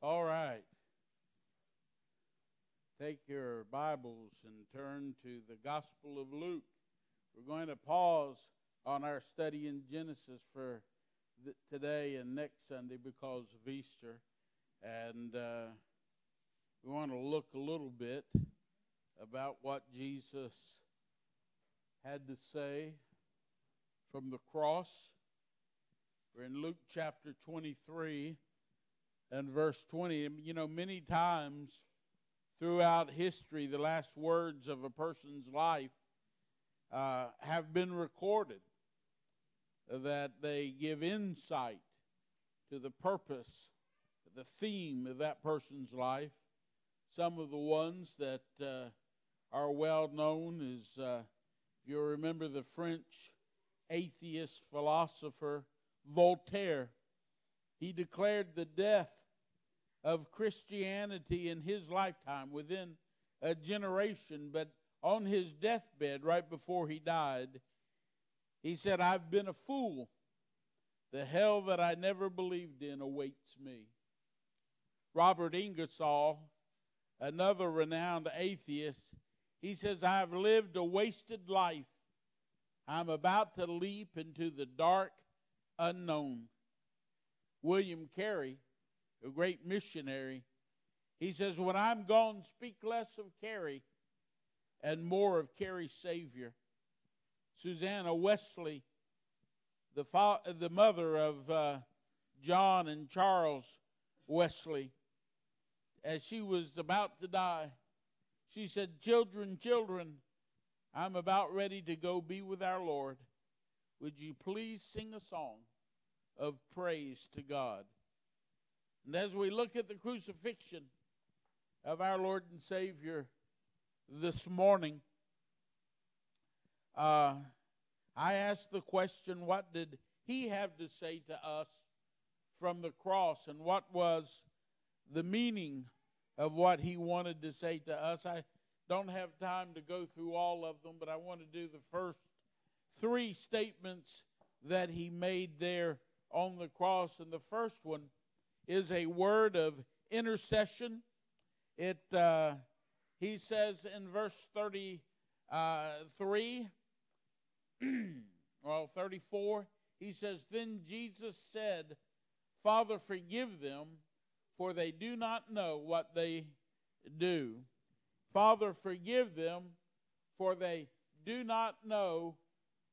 All right. Take your Bibles and turn to the Gospel of Luke. We're going to pause on our study in Genesis for today and next Sunday because of Easter. And we want to look a little bit about what Jesus had to say from the cross. We're in Luke chapter 23. And verse 20, you know, many times throughout history, the last words of a person's life have been recorded that they give insight to the purpose, the theme of that person's life. Some of the ones that are well known is, if you remember the French atheist philosopher Voltaire, he declared the death of Christianity in his lifetime, within a generation, but on his deathbed, right before he died, he said, "I've been a fool. The hell that I never believed in awaits me." Robert Ingersoll, another renowned atheist, he says, "I've lived a wasted life. I'm about to leap into the dark unknown." William Carey, a great missionary, he says, "When I'm gone, speak less of Carey and more of Carey's Savior." Susanna Wesley, the mother of John and Charles Wesley, as she was about to die, she said, "Children, children, I'm about ready to go be with our Lord. Would you please sing a song of praise to God?" And as we look at the crucifixion of our Lord and Savior this morning, I ask the question, what did he have to say to us from the cross, and what was the meaning of what he wanted to say to us? I don't have time to go through all of them, but I want to do the first three statements that he made there on the cross. And the first one is a word of intercession. He says in verse 34, he says, "Then Jesus said, Father, forgive them, for they do not know what they do. Father, forgive them, for they do not know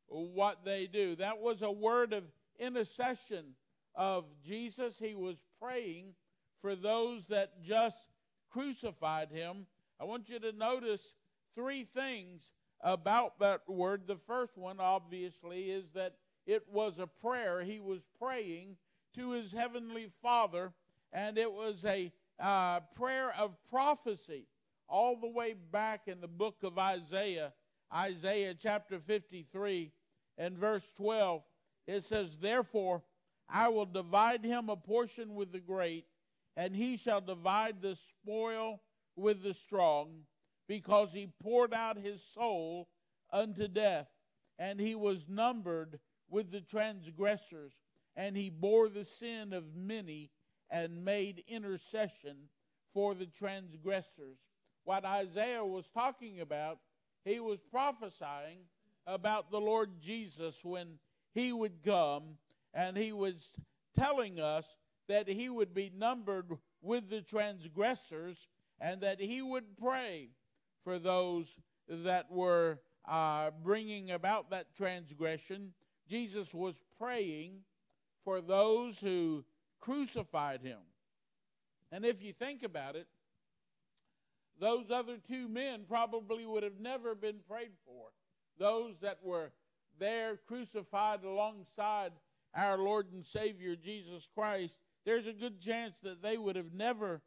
what they do." That was a word of intercession of Jesus. He was praying for those that just crucified him. I want you to notice three things about that word. The first one, obviously, is that it was a prayer. He was praying to his heavenly Father, and it was a prayer of prophecy all the way back in the book of Isaiah. Isaiah chapter 53 and verse 12. It says, "Therefore, I will divide him a portion with the great, and he shall divide the spoil with the strong, because he poured out his soul unto death, and he was numbered with the transgressors, and he bore the sin of many, and made intercession for the transgressors." What Isaiah was talking about, he was prophesying about the Lord Jesus when he would come, and he was telling us that he would be numbered with the transgressors, and that he would pray for those that were bringing about that transgression. Jesus was praying for those who crucified him. And if you think about it, those other two men probably would have never been prayed for, those that were there crucified alongside our Lord and Savior Jesus Christ. There's a good chance that they would have never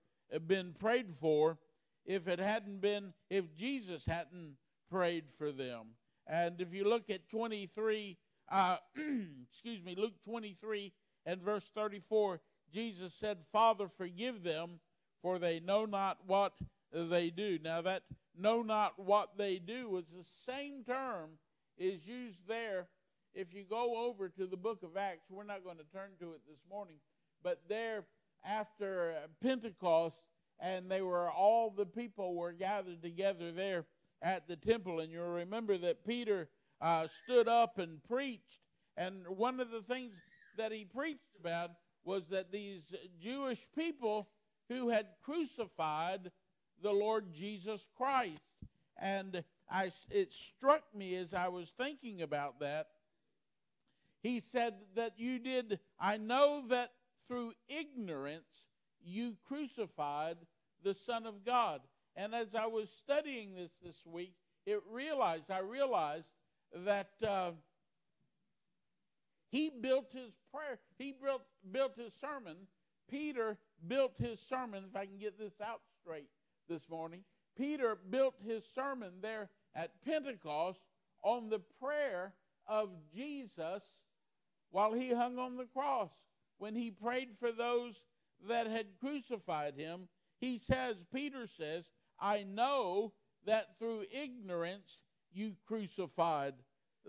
been prayed for if Jesus hadn't prayed for them. And if you look at Luke 23 and verse 34, Jesus said, "Father, forgive them, for they know not what they do." Now that "know not what they do" is the same term is used there. If you go over to the book of Acts, we're not going to turn to it this morning, but there after Pentecost, and they were all the people were gathered together there at the temple. And you'll remember that Peter stood up and preached. And one of the things that he preached about was that these Jewish people who had crucified the Lord Jesus Christ. And it struck me as I was thinking about that. He said that I know that through ignorance you crucified the Son of God. And as I was studying this week, I realized that he built his prayer. He built his sermon. Peter built his sermon, if I can get this out straight this morning. Peter built his sermon there at Pentecost on the prayer of Jesus while he hung on the cross. When he prayed for those that had crucified him, Peter says, I know that through ignorance you crucified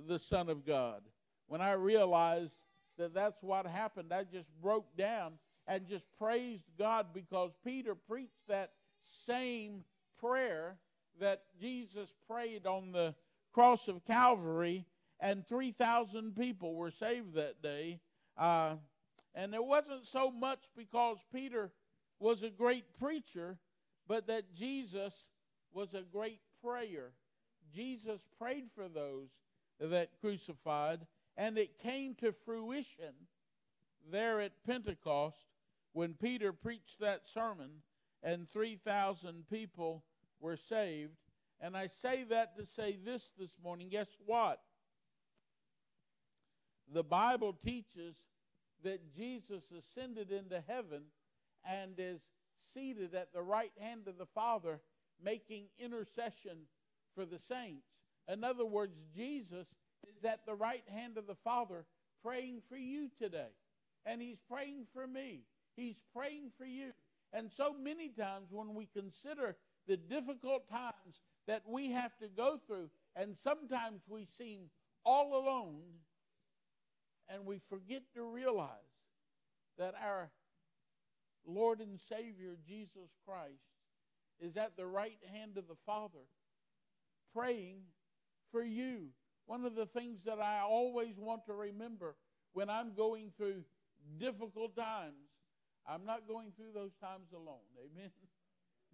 the Son of God. When I realized that that's what happened, I just broke down and just praised God, because Peter preached that same prayer that Jesus prayed on the cross of Calvary, and 3,000 people were saved that day. And it wasn't so much because Peter was a great preacher, but that Jesus was a great prayer. Jesus prayed for those that crucified, and it came to fruition there at Pentecost when Peter preached that sermon and 3,000 people were saved. And I say that to say this morning, guess what? The Bible teaches that Jesus ascended into heaven and is seated at the right hand of the Father, making intercession for the saints. In other words, Jesus is at the right hand of the Father praying for you today. And he's praying for me. He's praying for you. And so many times when we consider the difficult times that we have to go through, and sometimes we seem all alone, and we forget to realize that our Lord and Savior, Jesus Christ, is at the right hand of the Father praying for you. One of the things that I always want to remember when I'm going through difficult times, I'm not going through those times alone, amen?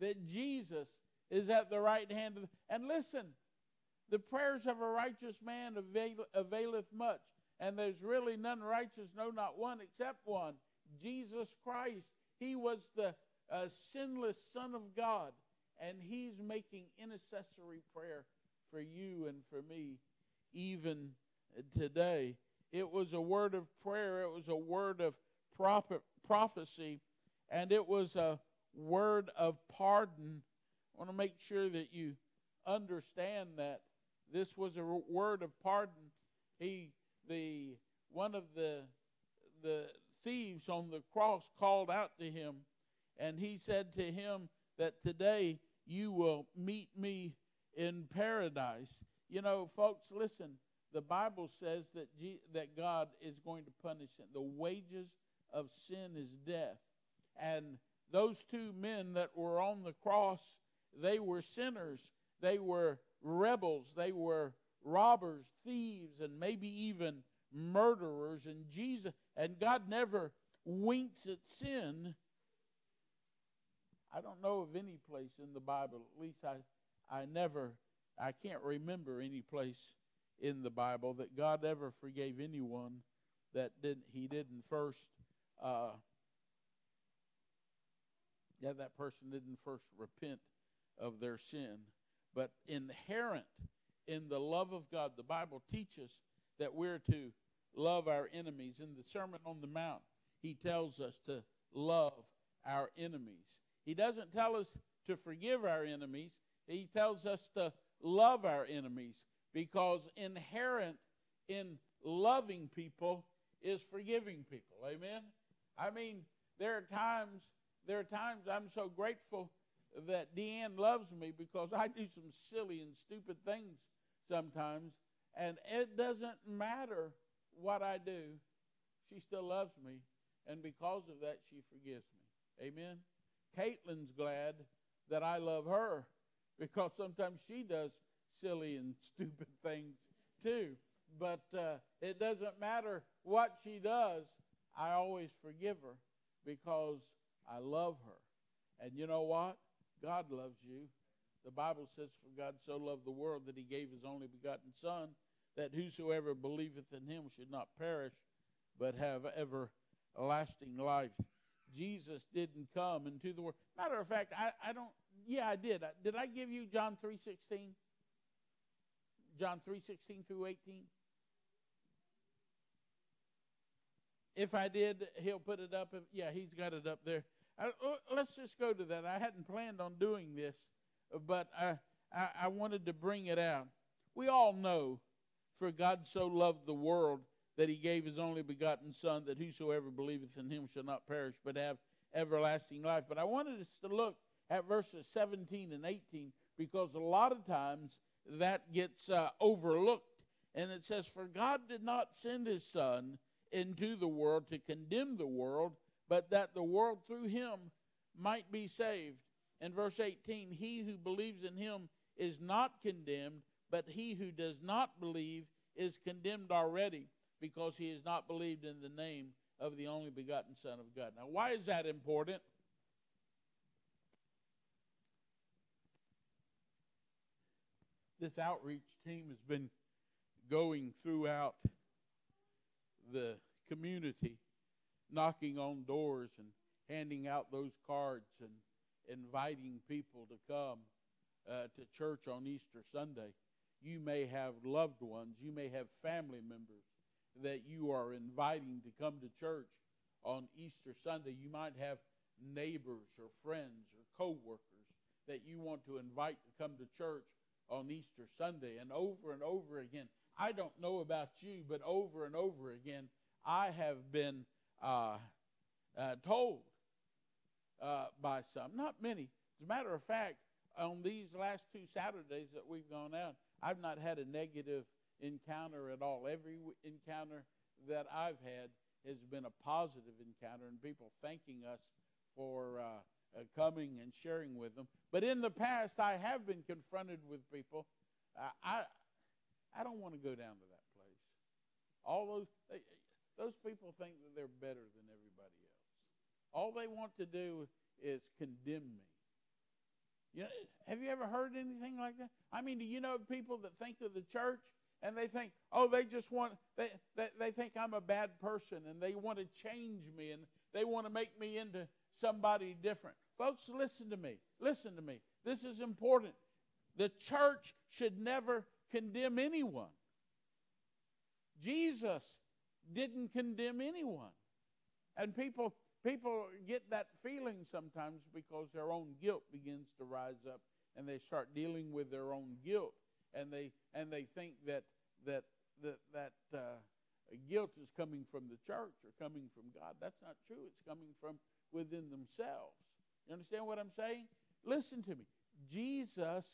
That Jesus is at the right hand of, and listen, the prayers of a righteous man availeth much, and there's really none righteous, no, not one, except one, Jesus Christ. He was the sinless Son of God, and he's making intercessory prayer for you and for me even today. It was a word of prayer. It was a word of prophecy, and it was a word of pardon. I want to make sure that you understand that. This was a word of pardon. One of the thieves on the cross called out to him, and he said to him that today you will meet me in paradise. You know, folks, listen, the Bible says that God is going to punish sin. The wages of sin is death. And those two men that were on the cross, they were sinners. They were rebels. They were robbers, thieves, and maybe even murderers. And God never winks at sin. I don't know of any place in the Bible, at least I can't remember any place in the Bible that God ever forgave anyone that that person didn't first repent of their sin. But inherent in the love of God, the Bible teaches that we're to love our enemies. In the Sermon on the Mount, he tells us to love our enemies. He doesn't tell us to forgive our enemies. He tells us to love our enemies, because inherent in loving people is forgiving people. Amen? I mean, there are times I'm so grateful that Deanne loves me, because I do some silly and stupid things sometimes, and it doesn't matter what I do, she still loves me, and because of that, she forgives me. Amen. Caitlin's glad that I love her because sometimes she does silly and stupid things too. But it doesn't matter what she does. I always forgive her because I love her. And you know what? God loves you. The Bible says, for God so loved the world that he gave his only begotten Son, that whosoever believeth in him should not perish, but have everlasting life. Jesus didn't come into the world. Matter of fact, I did. Did I give you John 3:16? John 3:16 through 18? If I did, he'll put it up. Yeah, he's got it up there. Let's just go to that. I hadn't planned on doing this, but I wanted to bring it out. We all know, for God so loved the world that he gave his only begotten Son, that whosoever believeth in him shall not perish, but have everlasting life. But I wanted us to look at verses 17 and 18, because a lot of times that gets overlooked. And it says, for God did not send his Son into the world to condemn the world, but that the world through him might be saved. And verse 18, he who believes in him is not condemned, but he who does not believe is condemned already, because he has not believed in the name of the only begotten Son of God. Now, why is that important? This outreach team has been going throughout the community, knocking on doors and handing out those cards and inviting people to come to church on Easter Sunday. You may have loved ones, you may have family members that you are inviting to come to church on Easter Sunday. You might have neighbors or friends or co-workers that you want to invite to come to church on Easter Sunday. And over again, I don't know about you, but over and over again, I have been told by some, not many. As a matter of fact, on these last two Saturdays that we've gone out, I've not had a negative encounter at all. Every encounter that I've had has been a positive encounter, and people thanking us for coming and sharing with them. But in the past, I have been confronted with people. I don't want to go down to that place. All those people think that they're better than everybody else. All they want to do is condemn me. You know, have you ever heard anything like that? I mean, do you know people that think of the church and they think, oh, they just want, they think I'm a bad person, and they want to change me, and they want to make me into somebody different. Folks, listen to me. Listen to me. This is important. The church should never condemn anyone. Jesus didn't condemn anyone. And people get that feeling sometimes because their own guilt begins to rise up, and they start dealing with their own guilt, and they think that guilt is coming from the church or coming from God. That's not true. It's coming from within themselves. You understand what I'm saying? Listen to me. Jesus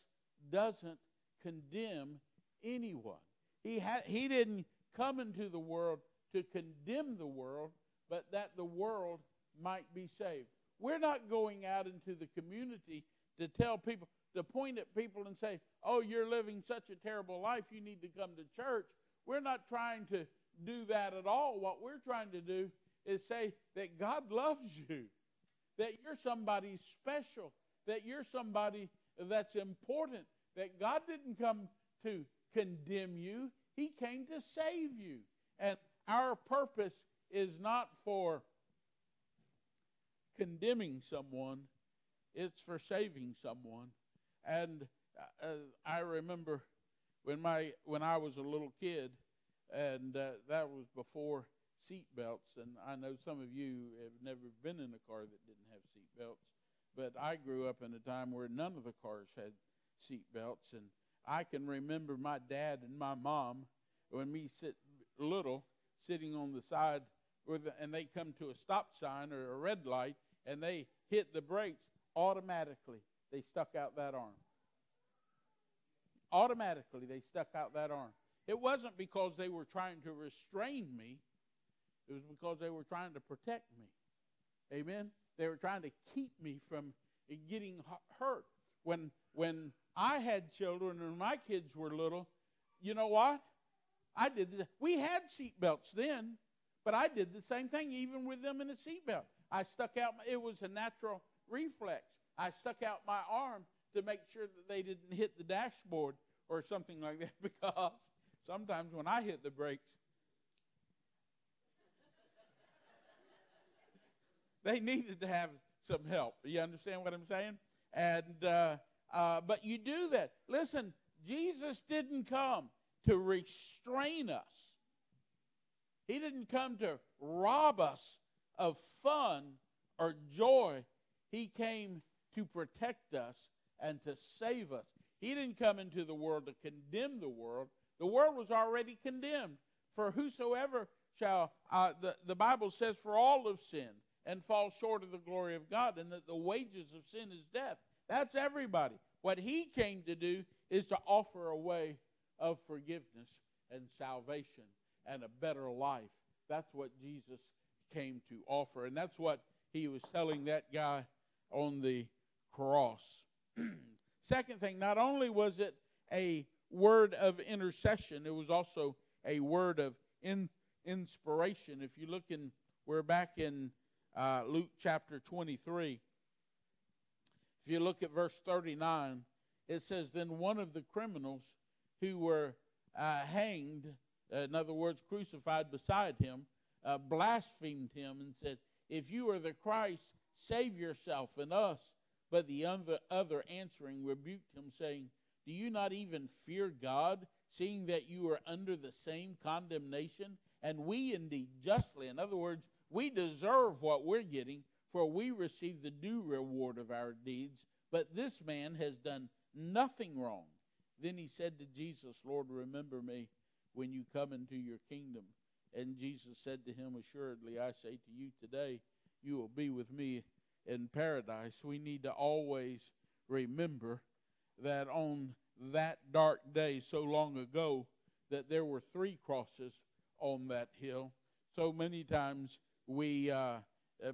doesn't condemn anyone. He didn't come into the world to condemn the world, but that the world might be saved. We're not going out into the community to tell people, to point at people and say, oh, you're living such a terrible life, you need to come to church. We're not trying to do that at all. What we're trying to do is say that God loves you, that you're somebody special, that you're somebody that's important, that God didn't come to condemn you. He came to save you. And our purpose is not for condemning someone. It's for saving someone. And I remember when I was a little kid, and that was before seat belts. And I know some of you have never been in a car that didn't have seat belts, but I grew up in a time where none of the cars had seat belts. And I can remember my dad and my mom, when me sitting on the side, and they come to a stop sign or a red light, and they hit the brakes. Automatically, they stuck out that arm. Automatically, they stuck out that arm. It wasn't because they were trying to restrain me. It was because they were trying to protect me. Amen? They were trying to keep me from getting hurt. When I had children and my kids were little, you know what? I did this. We had seatbelts then, but I did the same thing even with them in a seatbelt. I stuck out. It was a natural reflex. I stuck out my arm to make sure that they didn't hit the dashboard or something like that, because sometimes when I hit the brakes, they needed to have some help. You understand what I'm saying? And but you do that. Listen, Jesus didn't come to restrain us. He didn't come to rob us of fun or joy. He came to protect us and to save us. He didn't come into the world to condemn the world. The world was already condemned. For whosoever shall, the Bible says, for all have sinned and fall short of the glory of God, and that the wages of sin is death. That's everybody. What he came to do is to offer a way of forgiveness and salvation and a better life. That's what Jesus came to offer, and that's what he was telling that guy on the cross. Second thing, not only was it a word of intercession, it was also a word of inspiration. If you look in, we're back in Luke chapter 23. If you look at verse 39, it says, then one of the criminals who were hanged, in other words, crucified beside him, blasphemed him and said, if you are the Christ, save yourself and us. But the other answering rebuked him, saying, do you not even fear God, seeing that you are under the same condemnation? And we indeed justly, in other words, we deserve what we're getting, for we receive the due reward of our deeds. But this man has done nothing wrong. Then he said to Jesus, Lord, remember me when you come into your kingdom. And Jesus said to him, assuredly, I say to you today, you will be with me in paradise. We need to always remember that on that dark day so long ago that there were three crosses on that hill. So many times we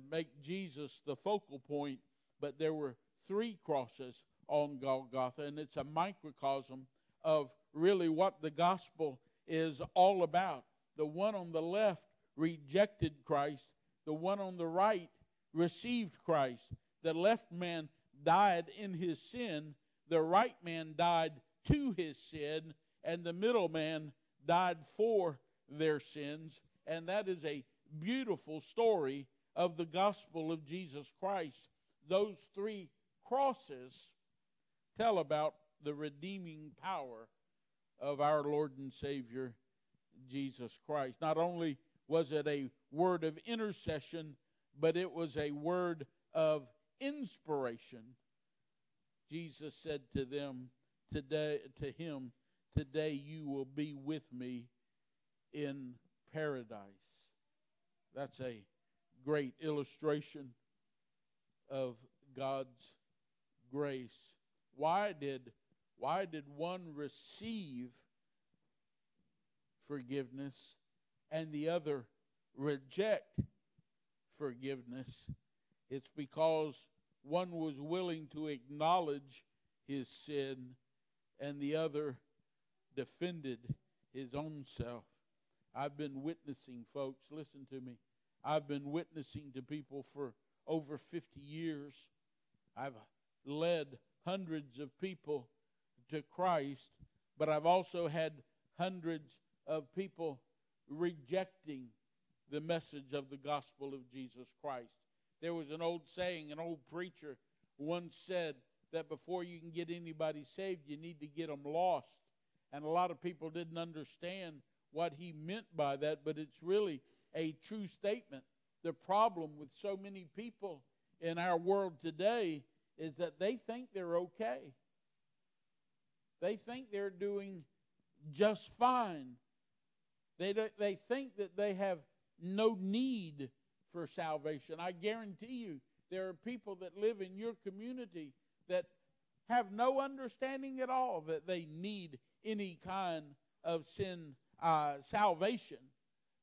make Jesus the focal point, but there were three crosses on Golgotha, and it's a microcosm of really what the gospel is all about. The one on the left rejected Christ. The one on the right received Christ. The left man died in his sin. The right man died to his sin. And the middle man died for their sins. And that is a beautiful story of the gospel of Jesus Christ. Those three crosses tell about the redeeming power of our Lord and Savior, Jesus Christ. Not only was it a word of intercession, but it was a word of inspiration. Jesus said to them, today you will be with me in paradise. That's a great illustration of God's grace. Why did one receive forgiveness and the other reject forgiveness? It's because one was willing to acknowledge his sin and the other defended his own self. I've been witnessing, folks, listen to me. I've been witnessing to people for over 50 years. I've led hundreds of people to Christ, but I've also had hundreds of people rejecting the message of the gospel of Jesus Christ. There was an old saying, an old preacher once said that before you can get anybody saved, you need to get them lost. And a lot of people didn't understand what he meant by that, but it's really a true statement. The problem with so many people in our world today is that they think they're okay. They think they're doing just fine. They think that they have no need for salvation. I guarantee you there are people that live in your community that have no understanding at all that they need any kind of sin salvation,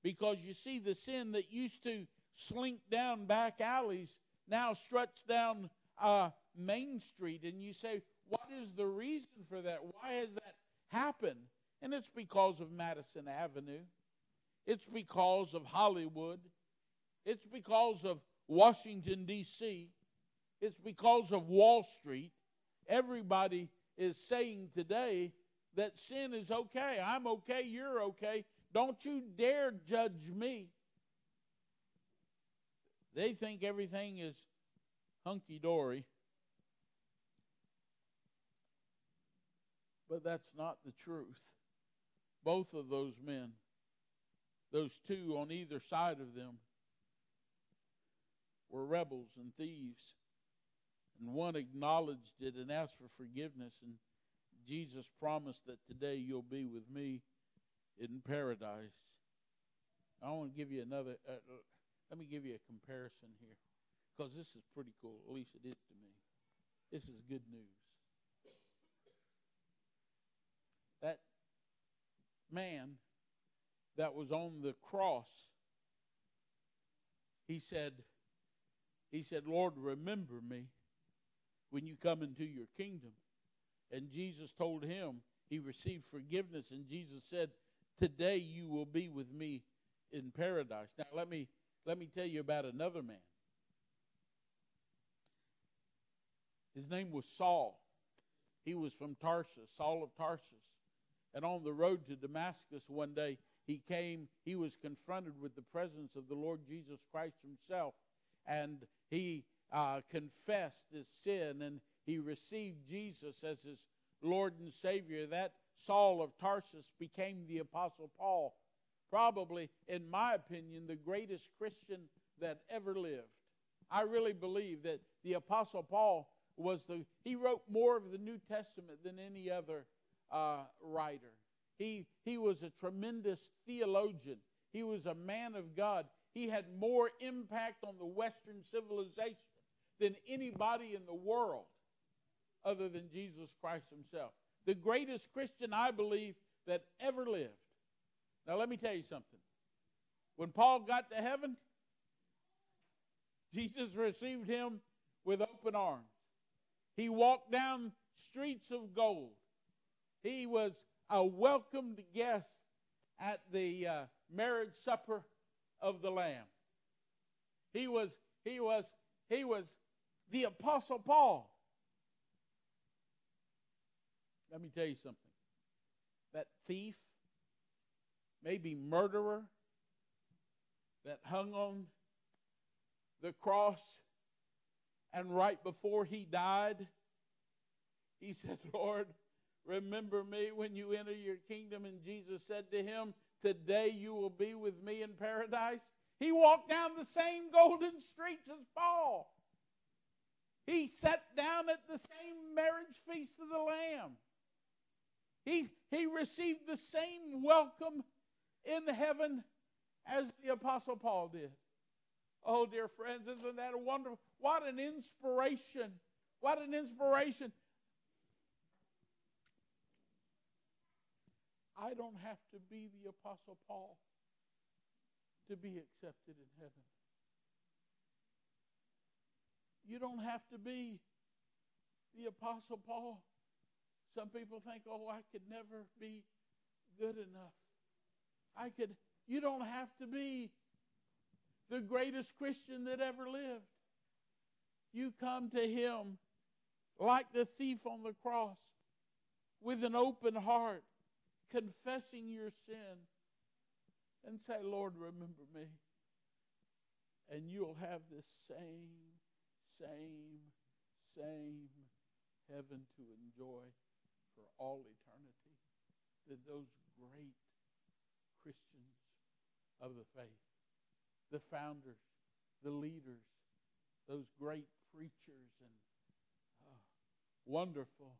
because you see the sin that used to slink down back alleys now stretched down Main Street, and you say, what is the reason for that? Why has that happened? And it's because of Madison Avenue. It's because of Hollywood. It's because of Washington, D.C. It's because of Wall Street. Everybody is saying today that sin is okay. I'm okay. You're okay. Don't you dare judge me. They think everything is hunky-dory. But that's not the truth. Both of those men, those two on either side of them, were rebels and thieves. And one acknowledged it and asked for forgiveness. And Jesus promised that today you'll be with me in paradise. I want to give you another... Let me give you a comparison here, because this is pretty cool. At least it is to me. This is good news. That man that was on the cross, he said, Lord, remember me when you come into your kingdom. And Jesus told him he received forgiveness, and Jesus said, today you will be with me in paradise. Now, let me tell you about another man. His name was Saul. He was from Tarsus, Saul of Tarsus. And on the road to Damascus one day, he was confronted with the presence of the Lord Jesus Christ himself. And he confessed his sin, and he received Jesus as his Lord and Savior. That Saul of Tarsus became the Apostle Paul. Probably, in my opinion, the greatest Christian that ever lived. I really believe that the Apostle Paul he wrote more of the New Testament than any other writer. He was a tremendous theologian. He was a man of God. He had more impact on the Western civilization than anybody in the world other than Jesus Christ himself. The greatest Christian, I believe, that ever lived. Now, let me tell you something. When Paul got to heaven, Jesus received him with open arms. He walked down streets of gold. He was a welcomed guest at the marriage supper of the Lamb. He was the Apostle Paul. Let me tell you something. That thief, maybe murderer, that hung on the cross, and right before he died, he said, Lord, remember me when you enter your kingdom. And Jesus said to him, today you will be with me in paradise. He walked down the same golden streets as Paul. He sat down at the same marriage feast of the Lamb. He received the same welcome in heaven as the Apostle Paul did. Oh, dear friends, isn't that wonderful? What an inspiration. What an inspiration. I don't have to be the Apostle Paul to be accepted in heaven. You don't have to be the Apostle Paul. Some people think, oh, I could never be good enough. You don't have to be the greatest Christian that ever lived. You come to him like the thief on the cross with an open heart, confessing your sin, and say, Lord, remember me. And you'll have this same heaven to enjoy for all eternity that those great Christians of the faith, the founders, the leaders, those great preachers and wonderful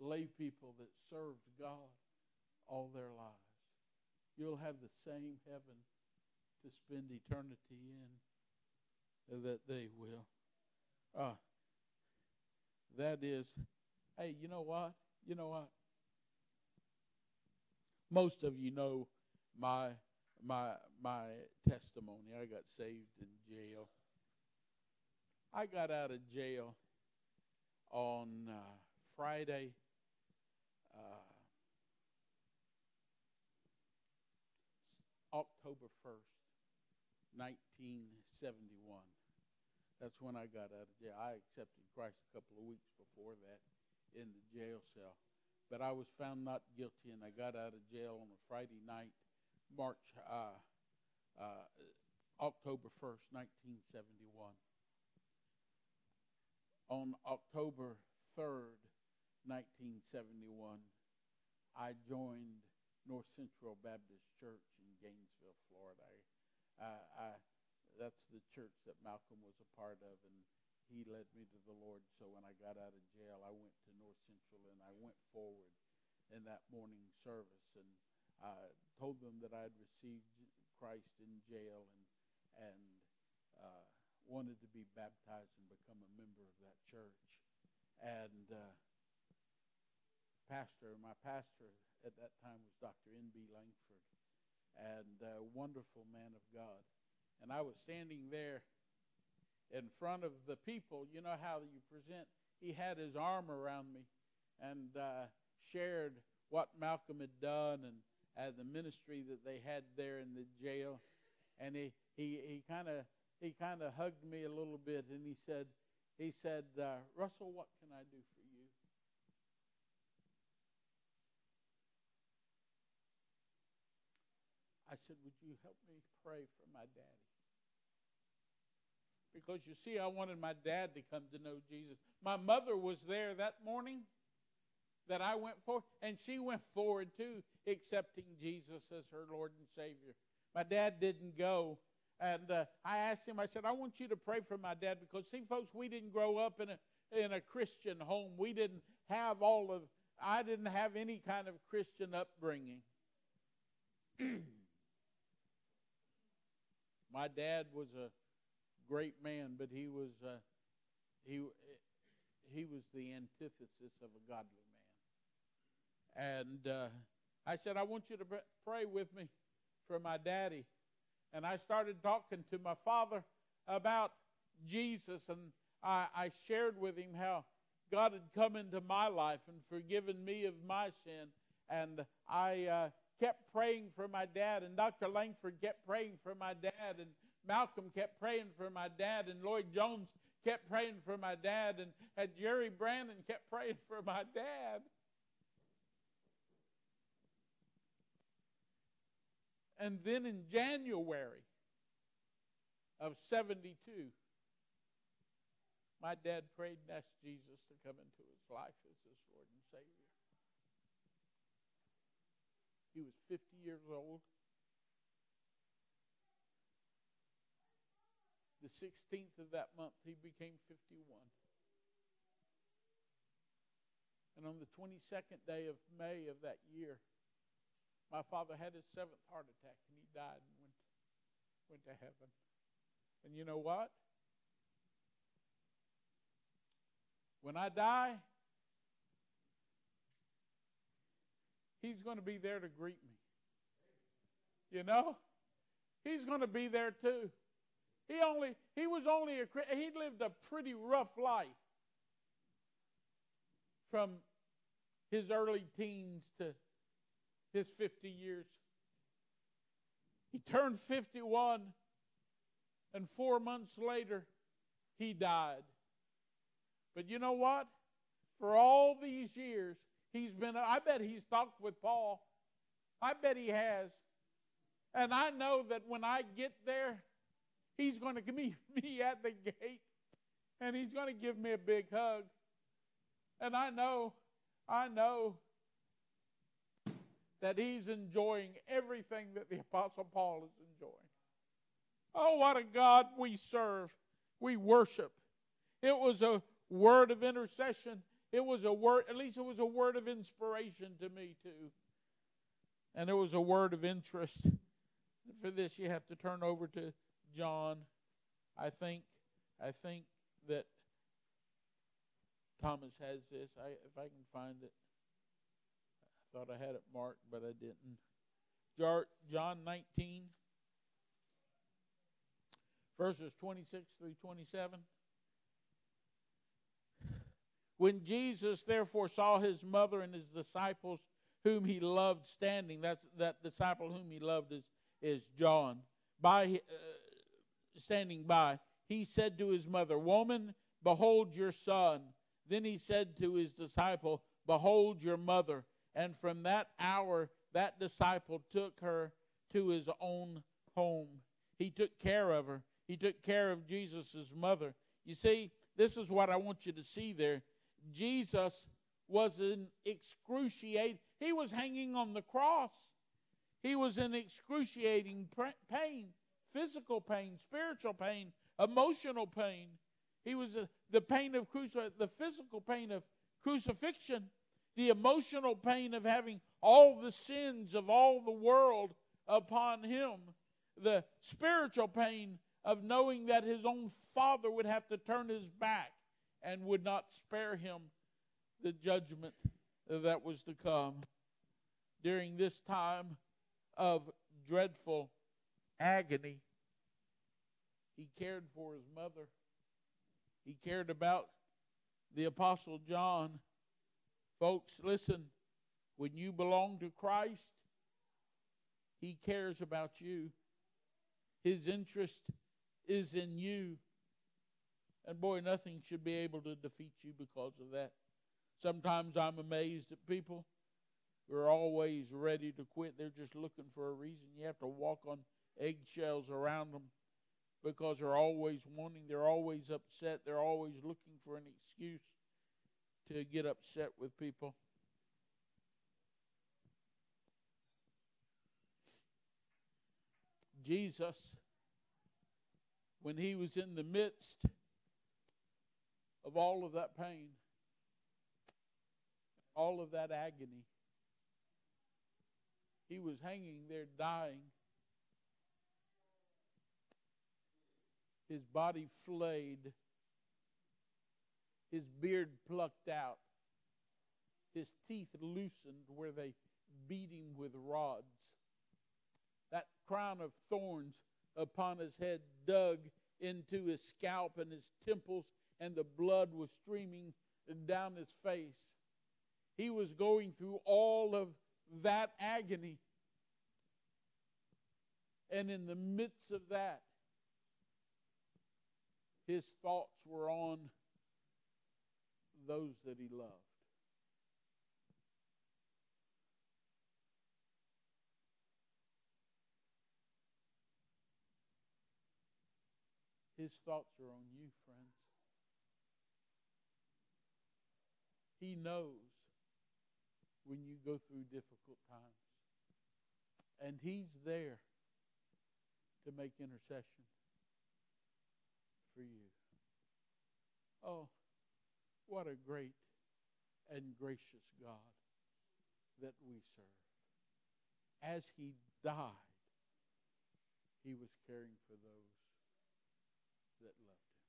lay people that served God all their lives. You'll have the same heaven to spend eternity in that they will. Hey, you know what? Most of you know my testimony. I got saved in jail. I got out of jail on Friday, October 1st, 1971. That's when I got out of jail. I accepted Christ a couple of weeks before that in the jail cell. But I was found not guilty, and I got out of jail on a Friday night, October 1st, 1971. On October 3rd, 1971, I joined North Central Baptist Church in Gainesville, Florida. That's the church that Malcolm was a part of, and he led me to the Lord. So when I got out of jail, I went to North Central, and I went forward in that morning service, and told them that I had received Christ in jail, and wanted to be baptized and become a member of that church. And my pastor at that time was Dr. N.B. Langford, and a wonderful man of God. And I was standing there in front of the people. You know how you present. He had his arm around me and shared what Malcolm had done and the ministry that they had there in the jail. And he kind of hugged me a little bit, and he said, Russell, what can I do for you? I said, would you help me pray for my daddy? Because, you see, I wanted my dad to come to know Jesus. My mother was there that morning that I went forward, and she went forward, too, accepting Jesus as her Lord and Savior. My dad didn't go, and I asked him, I said, I want you to pray for my dad because, see, folks, we didn't grow up in a Christian home. I didn't have any kind of Christian upbringing. My dad was a great man, but he was the antithesis of a godly man. And I said, I want you to pray with me for my daddy. And I started talking to my father about Jesus, and I shared with him how God had come into my life and forgiven me of my sin. And I kept praying for my dad, and Dr. Langford kept praying for my dad, and Malcolm kept praying for my dad, and Lloyd Jones kept praying for my dad, and Jerry Brandon kept praying for my dad. And then in January of 72, my dad prayed and asked Jesus to come into his life as his Lord and Savior. He was 50 years old. The 16th of that month, he became 51. And on the 22nd day of May of that year, my father had his 7th heart attack, and he died and went to heaven. And you know what? When I die, he's going to be there to greet me. You know? He's going to be there too. He lived a pretty rough life from his early teens to his 50 years. He turned 51, and 4 months later, he died. But you know what? For all these years, I bet he's talked with Paul. I bet he has. And I know that when I get there, he's going to meet me at the gate, and he's going to give me a big hug. And I know that he's enjoying everything that the Apostle Paul is enjoying. Oh, what a God we serve. We worship. It was a word of intercession. It was a word, at least it was a word of inspiration to me too. And it was a word of interest. For this, you have to turn over to John. I think that Thomas has this. If I can find it. I thought I had it marked, but I didn't. John 19, verses 26 through 27. When Jesus therefore saw his mother and his disciples whom he loved standing, that disciple whom he loved is John, standing by, he said to his mother, "Woman, behold your son." Then he said to his disciple, "Behold your mother." And from that hour, that disciple took her to his own home. He took care of her. He took care of Jesus' mother. You see, this is what I want you to see there. Jesus was in excruciating. He was hanging on the cross. He was in excruciating pain, physical pain, spiritual pain, emotional pain. He was the pain of the physical pain of crucifixion, the emotional pain of having all the sins of all the world upon him, the spiritual pain of knowing that his own Father would have to turn his back and would not spare him the judgment that was to come. During this time of dreadful agony, he cared for his mother. He cared about the Apostle John. Folks, listen, when you belong to Christ, he cares about you. His interest is in you. And boy, nothing should be able to defeat you because of that. Sometimes I'm amazed at people who are always ready to quit. They're just looking for a reason. You have to walk on eggshells around them because they're always wanting, they're always upset, they're always looking for an excuse to get upset with people. Jesus, when he was in the midst of all of that pain, all of that agony, he was hanging there dying. His body flayed, his beard plucked out, his teeth loosened where they beat him with rods. That crown of thorns upon his head dug into his scalp and his temples, and the blood was streaming down his face. He was going through all of that agony. And in the midst of that, his thoughts were on those that he loved. His thoughts are on you, friends. He knows when you go through difficult times. And he's there to make intercession for you. Oh, what a great and gracious God that we serve. As he died, he was caring for those that loved him.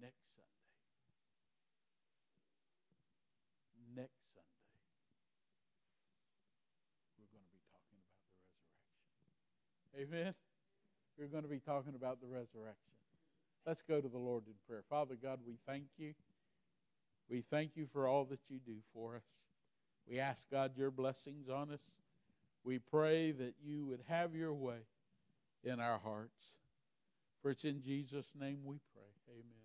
Next Sunday, we're going to be talking about the resurrection. Amen? We're going to be talking about the resurrection. Let's go to the Lord in prayer. Father God, we thank you. We thank you for all that you do for us. We ask, God, your blessings on us. We pray that you would have your way in our hearts. For it's in Jesus' name we pray. Amen.